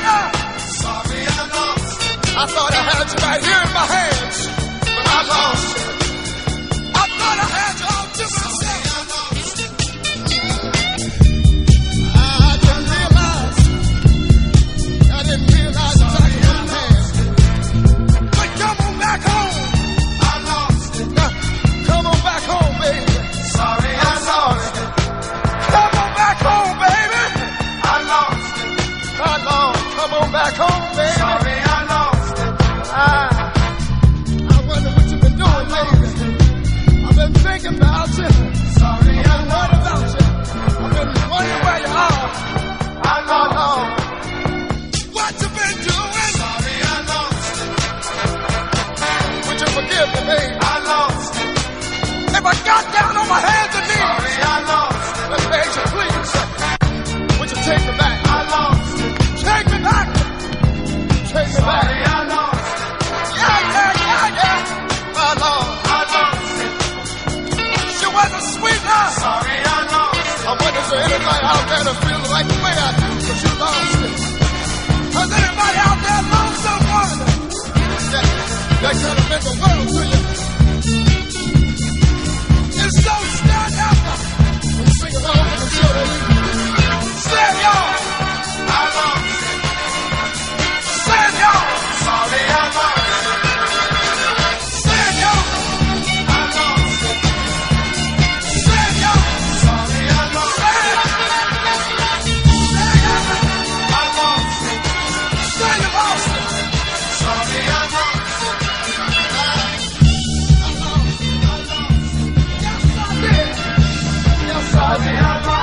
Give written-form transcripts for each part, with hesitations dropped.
Sorry I lost. I thought I had you right here in my hands, but I lost. I thought I had you all to myself. I lost. I didn't realize what I couldn't have. But come on back home. I lost it. Now, come on back home, baby. Sorry I'm sorry. Come on back home, baby. I lost it. I lost. Come on back home, baby. Sorry I lost it. I wonder what you've been doing, baby. I've been thinking about you. Sorry I thought about you. I've been wondering where you are. I lost it. What you been doing? Sorry I lost it. Would you forgive me, baby? I lost it. If I got down on my hands and knees. Sorry I lost it. Let's beg you, please. Would you take me back? I lost it. Take me back. Take me back. Sorry I lost it. Yeah. My Lord. I lost it. She was a sweetheart. Sorry I lost it. I wonder if there's anybody out there that feels like the way I do, but you lost it. Has anybody out there lost someone? That could have meant the world to you. It's so stand up. We'll sing along with the children. Stand y'all. I lost it. Stand y'all. Sorry I lost it. Stand y'all. I lost it. Stand y'all. Sorry I lost it. Sorry, I lost it.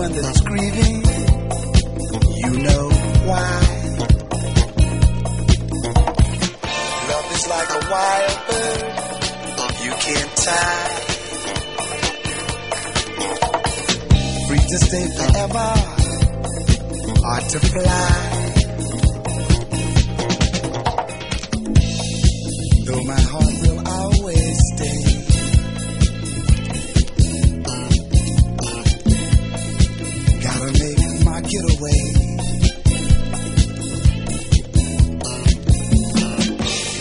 when there's grieving, you know why. Love is like a wild bird, you can't tie. Free to stay forever, hard to fly. Though my heart will always stay. Get away.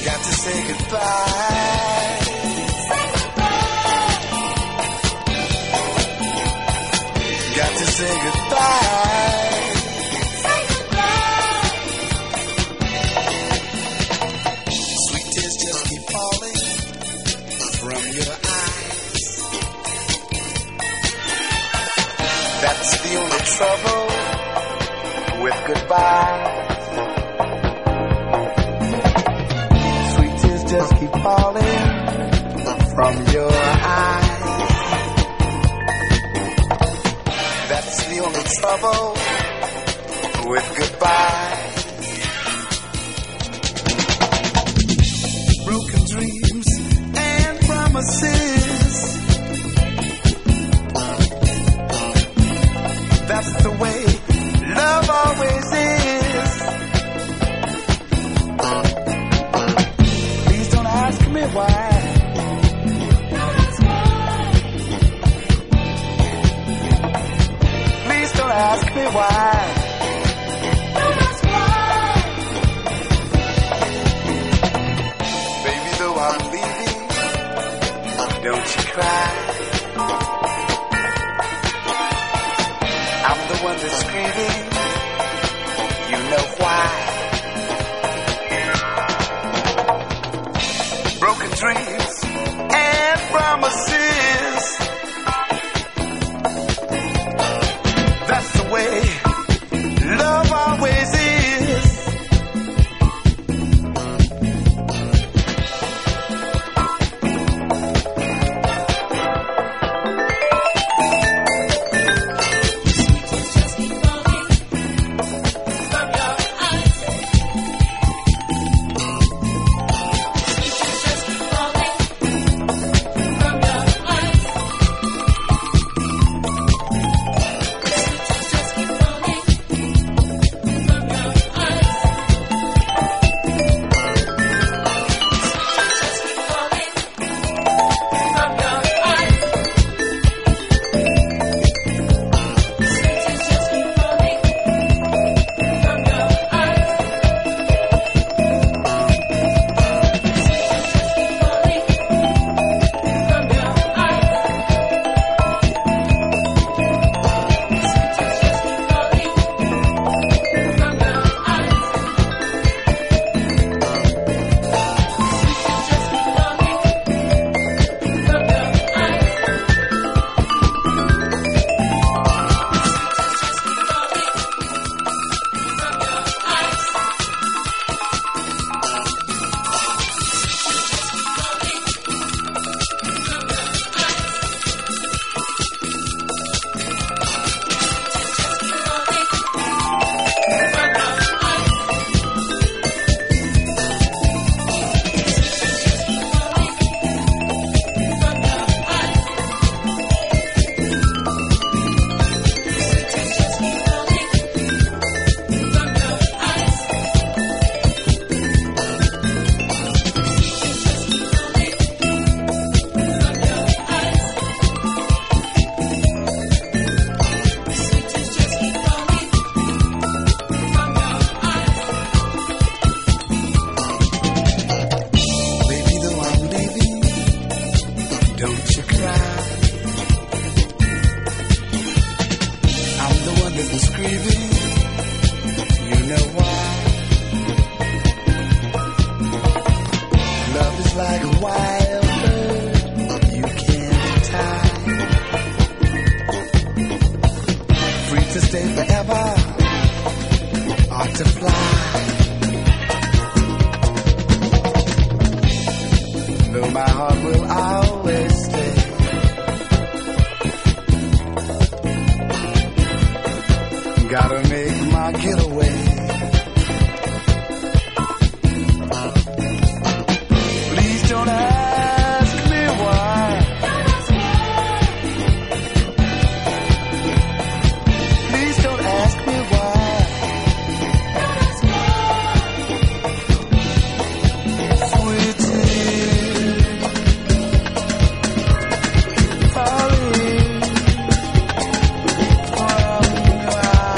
Got to say goodbye. Say goodbye. Got to say goodbye. Say goodbye. Sweet tears just keep falling from your eyes. That's the only trouble with goodbye. Sweet tears just keep falling from your eyes. That's the only trouble with goodbye. Broken dreams and promises. That's the way love always is. Please don't ask me why. Don't ask why. Please don't ask me why. Don't ask why. Baby, though I'm leaving, don't you cry. I'm the one that's grieving. Broken dreams and promises. That's the way love always is. Gotta make my getaway. Please don't ask me why. Don't ask me. Please don't ask me why. Don't ask me. Sweet tears falling from your eyes.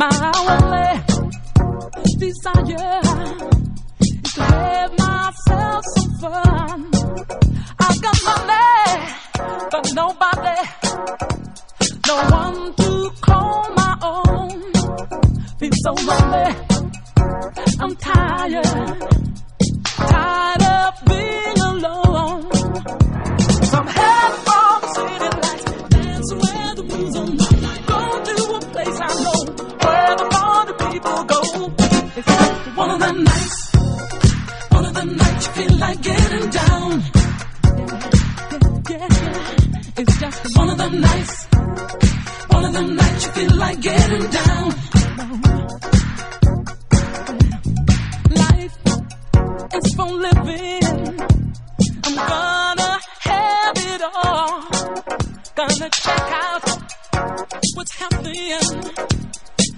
My only desire is to have myself some fun. I've got money, but nobody, no one to call my own. Feel so lonely, I'm tired of being alone. Some help from city lights, dance where the moon's on. Go to a place I know where the party people go. It's like one of the nights you feel like getting down. It's just one of the nights you feel like getting down. Life is for living. I'm gonna have it all. Gonna check out what's happening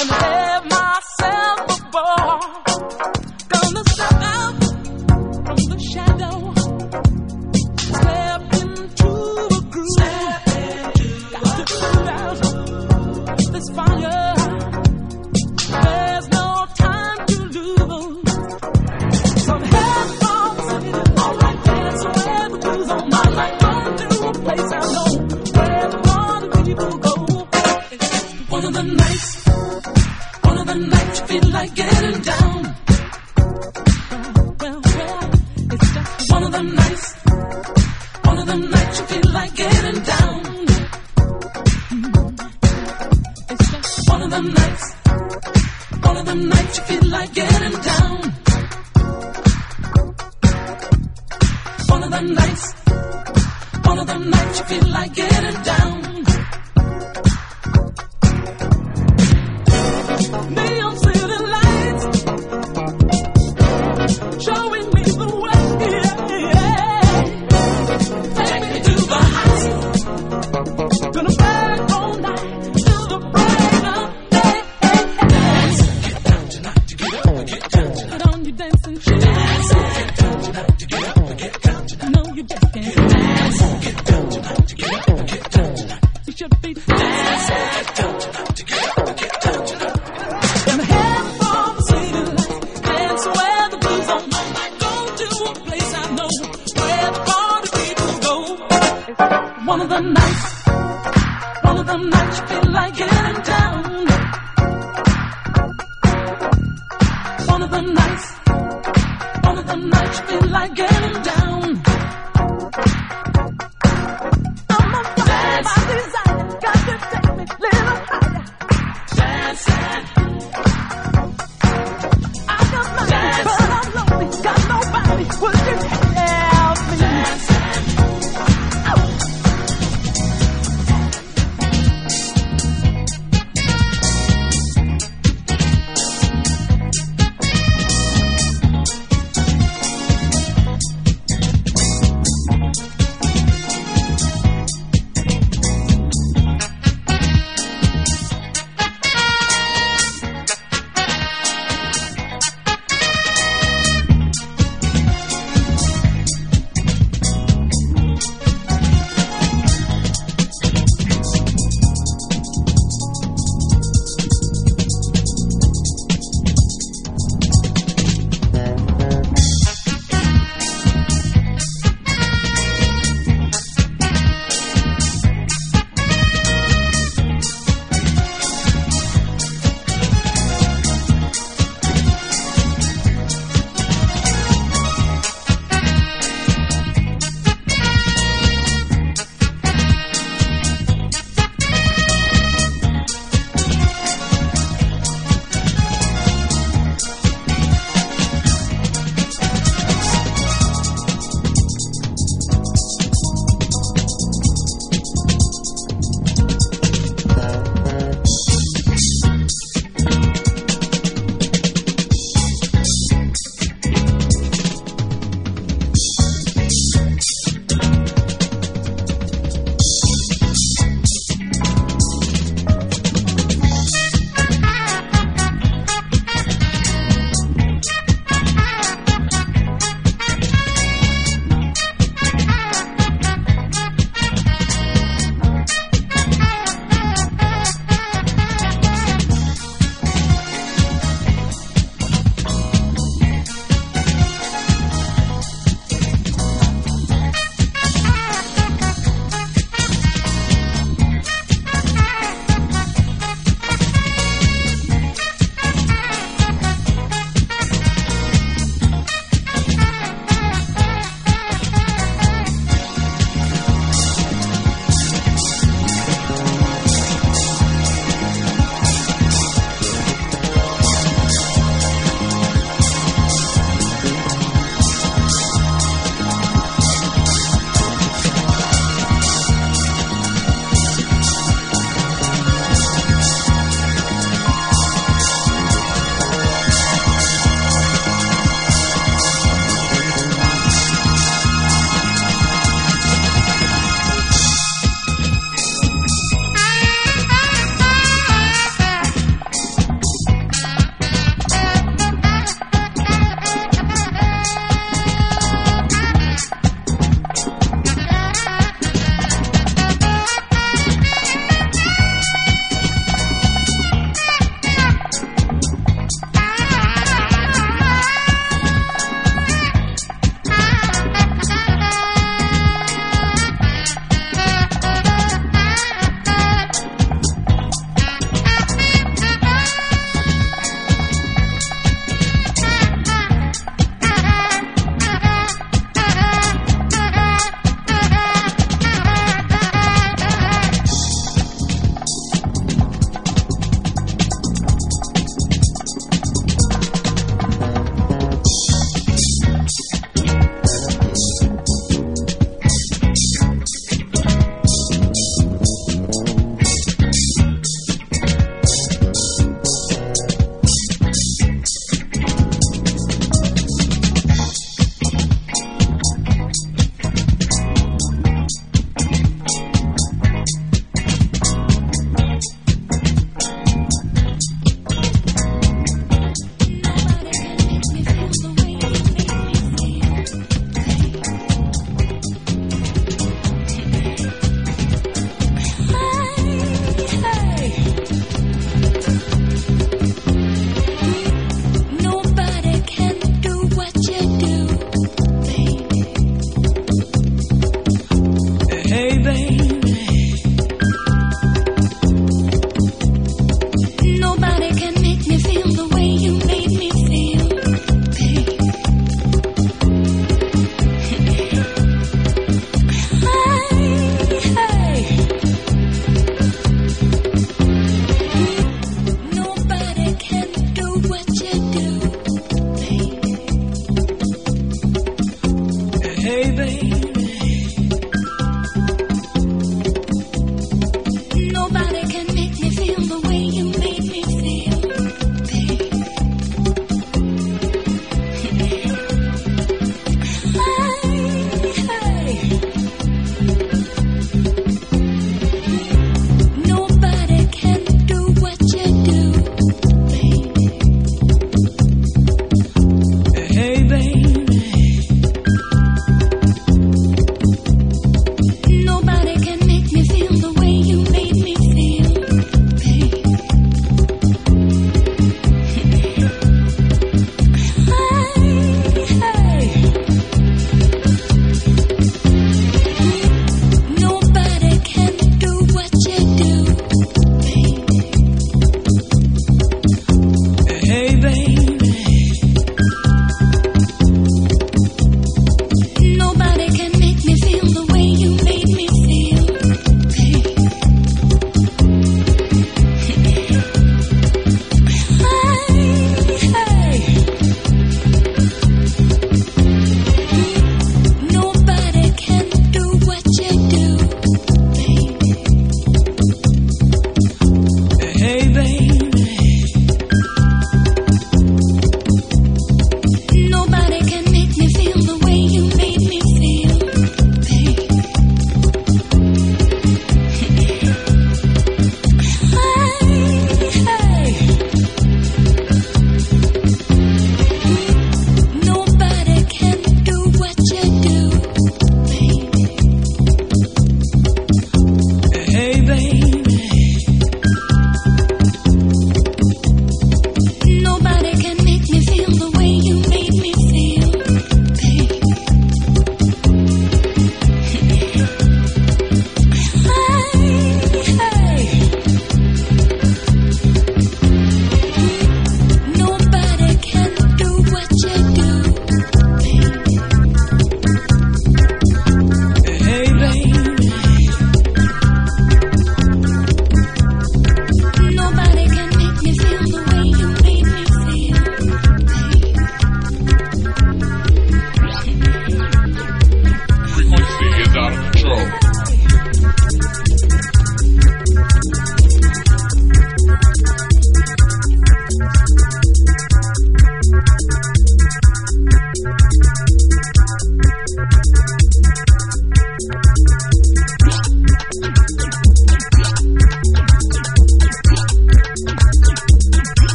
and have myself a ball. Gonna step out from the shadow. Fire. There's no time to lose. Some help from city lights. All right, dance where the blues on my life. Go to a place I know where the party people go. It's just one of the nights you feel like getting down. Well, it's just one of the nights you feel like getting down. One of the nights you feel like getting down. One of the nights you feel like getting down. Neon city lights showing me the way. Yeah. Take me to the heights. Gonna burn all night till the bright. One of the nights you feel like getting down. One of the nights you feel like getting down. I'm on fire by desire, got to take me a little higher. Dancing. I got money, dancing. But I'm lonely, got nobody. Would you help me? Dancing.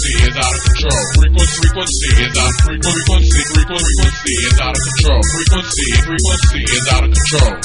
frequency is out of control. Frequency is out of control. Frequency is out of control. Frequency is out of control.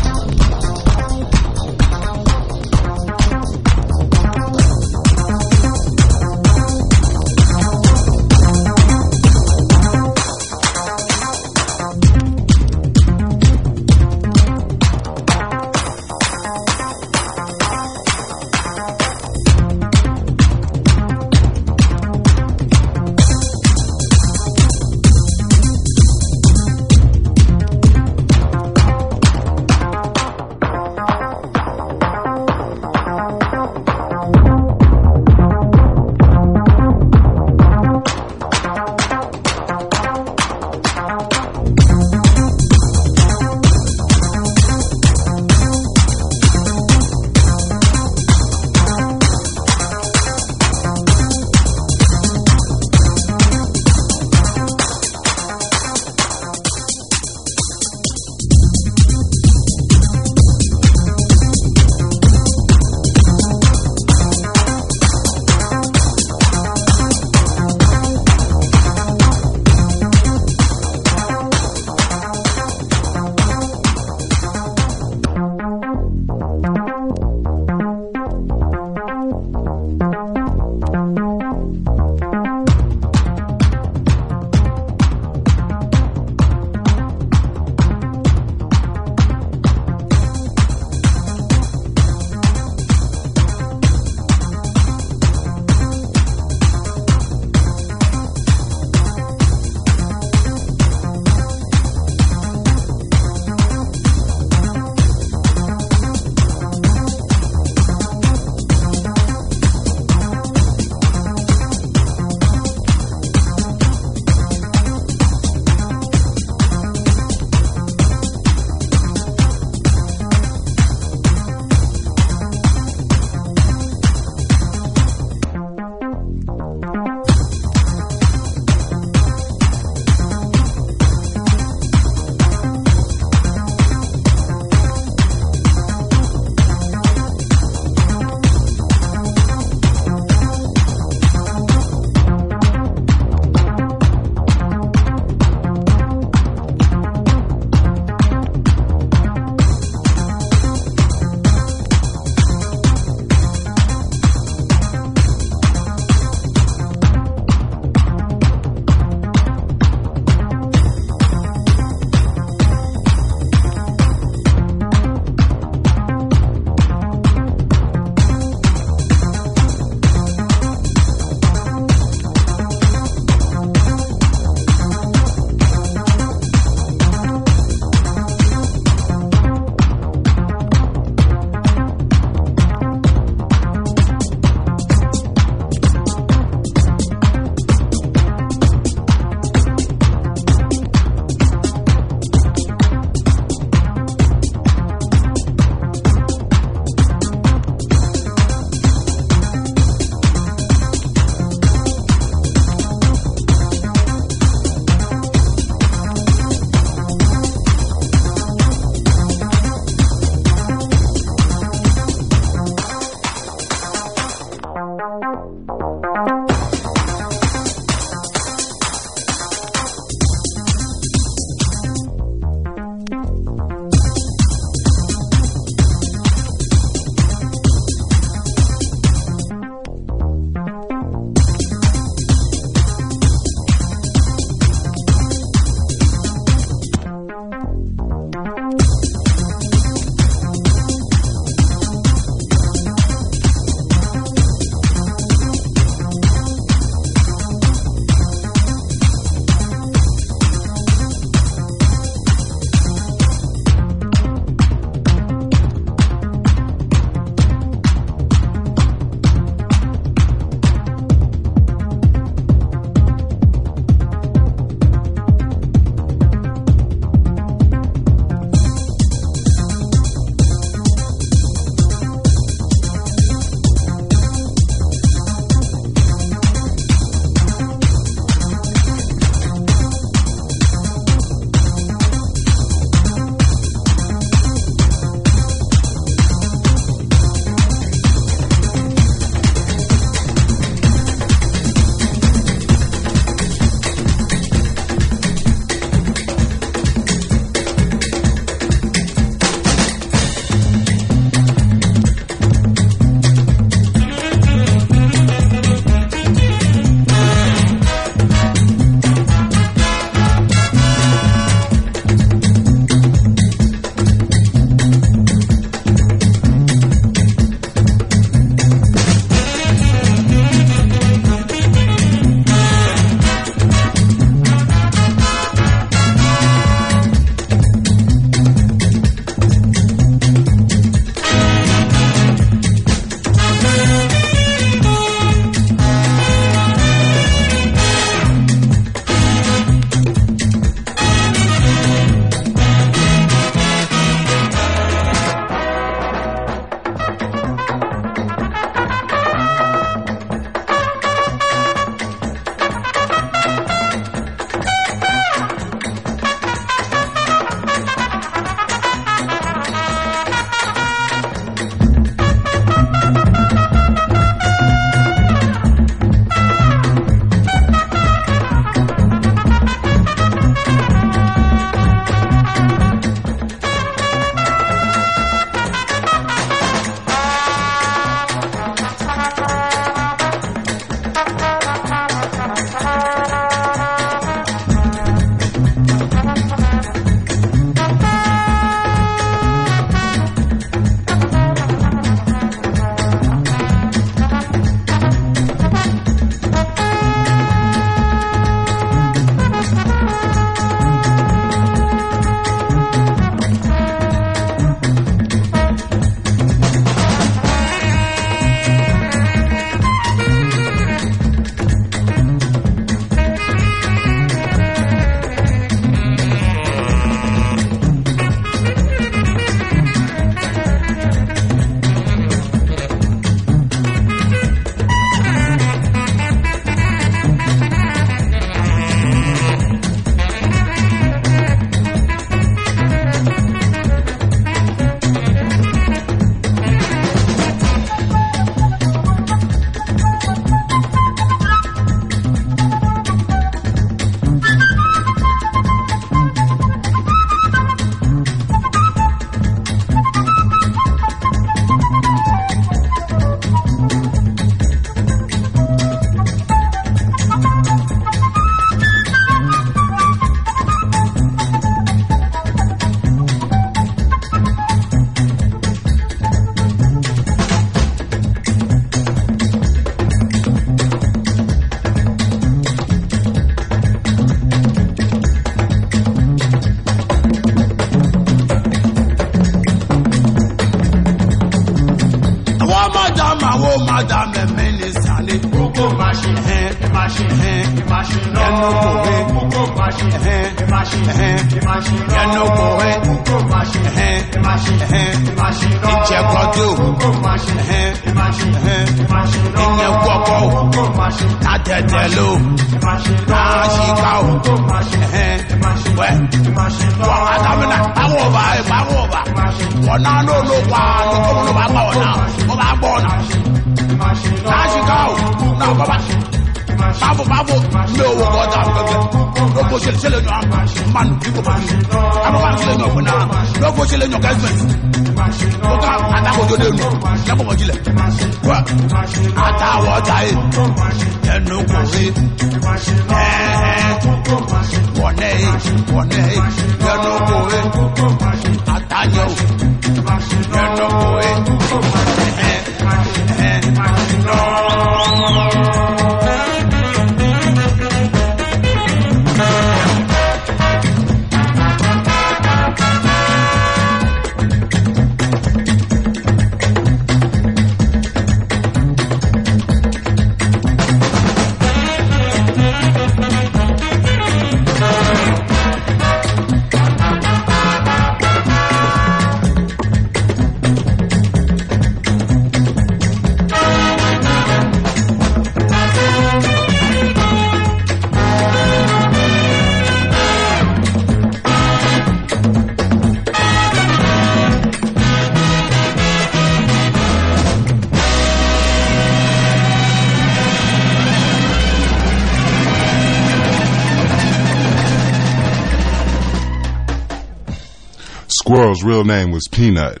Squirrel's real name was Peanut.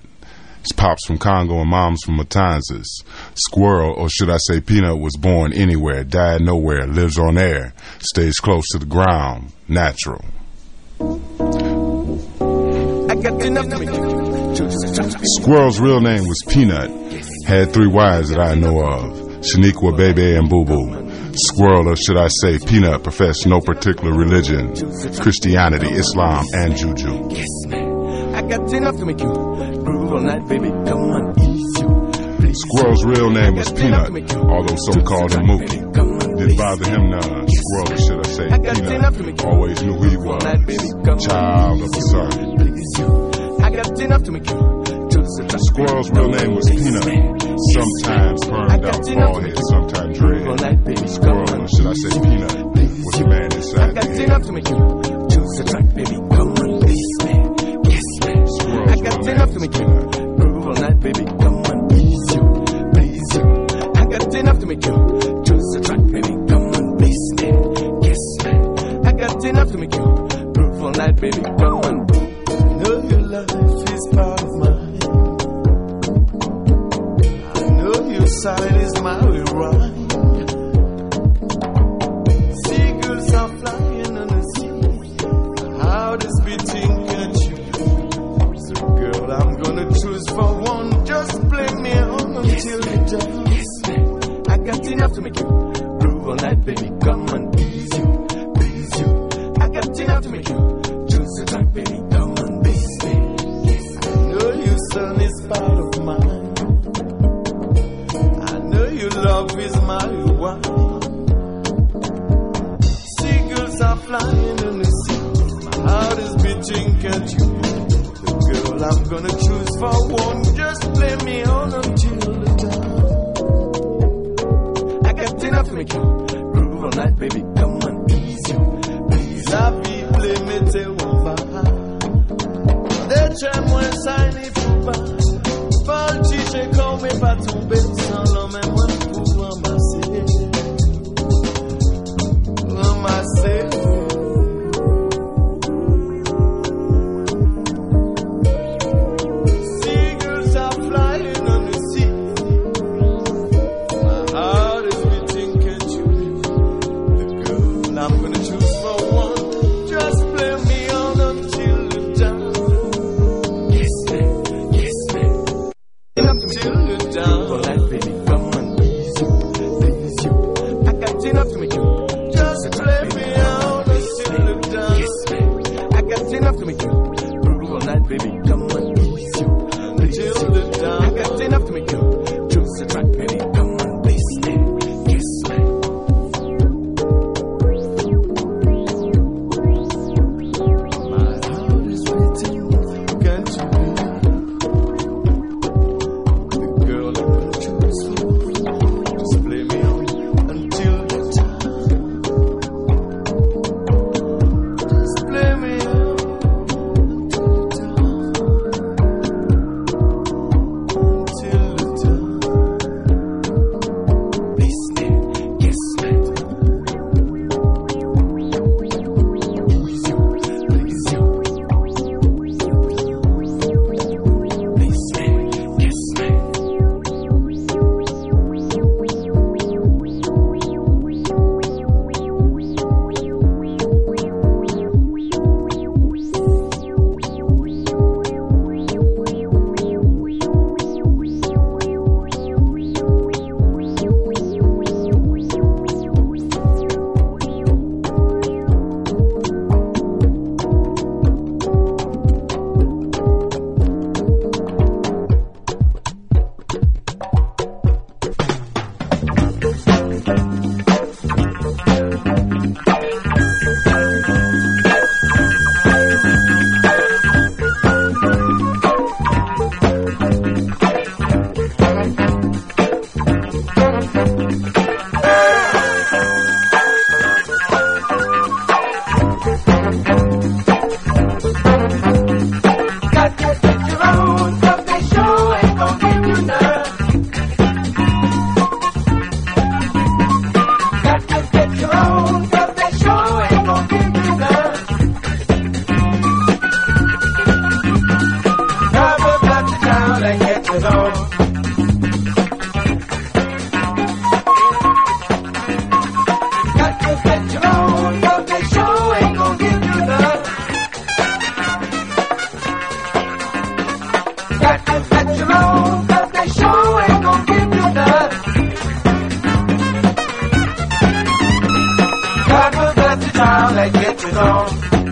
His pops from Congo and moms from Matanzas. Squirrel, or should I say Peanut, was born anywhere, died nowhere, lives on air, stays close to the ground, natural. I got enough to make. Squirrel's real name was Peanut. Had 3 wives that I know of, Shaniqua, Bebe, and Boo Boo. Squirrel, or should I say Peanut, professed no particular religion, Christianity, Islam, and Juju. Yes, man. I got enough to make you groove all night, baby. Come on, ease you. Please. Squirrel's real name was Peanut, although some called him Mookie. Didn't bother him none. Squirrel, should I say Peanut? Always knew he was child of the sun. I got enough to make you. Squirrel's real name was Peanut. Sometimes burned out bald head, sometimes dread. Squirrel, or should I say Peanut, was a man inside the head. I got enough to make you. Choose a track, baby. Come on, please, man. I got enough to make you groove all night, baby. Come on, please you, please you. I got enough to make you choose a track, baby. Come on, please, man. Yes, man. I got enough to make you groove all night, baby. Come on. No, your life is part of mine. I know your side is my right. Seagulls are flying on the sea. How does beating get you? Girl, I'm gonna choose for one. Just play me on until you die. Yes, man. I got enough to make you groove all night, baby. Come on, please you, please you. I got enough to make you choose a track, baby. Come on, please me. Yes, I know your son is part of mine. I know your love is my wine. Seagulls are flying in the sea. My heart is beating at you. Girl, I'm gonna choose for one. Just play me on until the time. I got enough to make you groove all night, baby. Come on, please you, please. La vie, play me te wova. Déchame un sign if you pass. Falchi, j'ai comme et pas tombé. Sans l'homme et moi pour ramasser. Ramasser. Down. child that gets it on.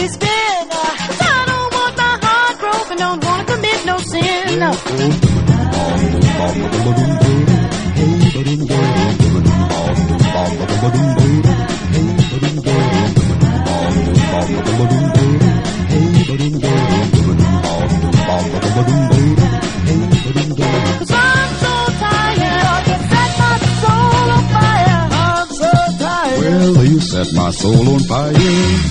he's been. I don't want my heart broken, don't want to commit no sin. No. Cause I'm so tired, I can set my soul on fire. I'm so tired. Well, you set my soul on fire.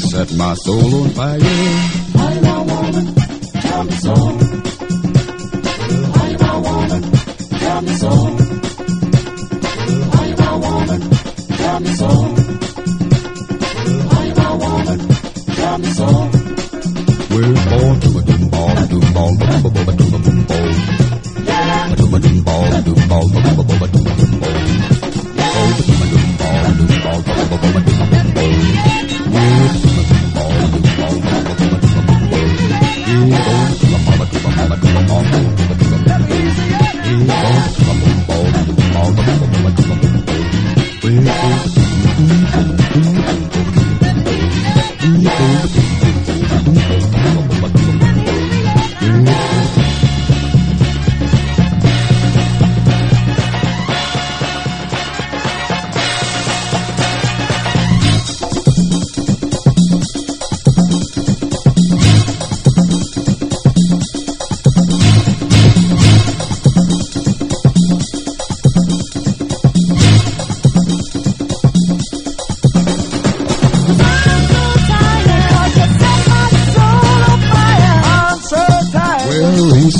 Set my soul on fire. Why my woman, tell me so. Why my woman, tell me so. Why my woman, tell me so. Why my woman, tell me so. We're born to a doom ball, doom ball, boom, boom, boom, boom, boom. Yeah, doom ball, doom ball, boom, boom, boom, boom, boom, boom. Oh, doom ball, boom, boom, boom, boom, boom.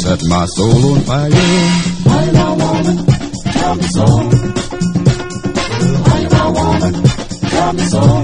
Set my soul on fire. Why my woman, tell me so. Why my woman, tell me so.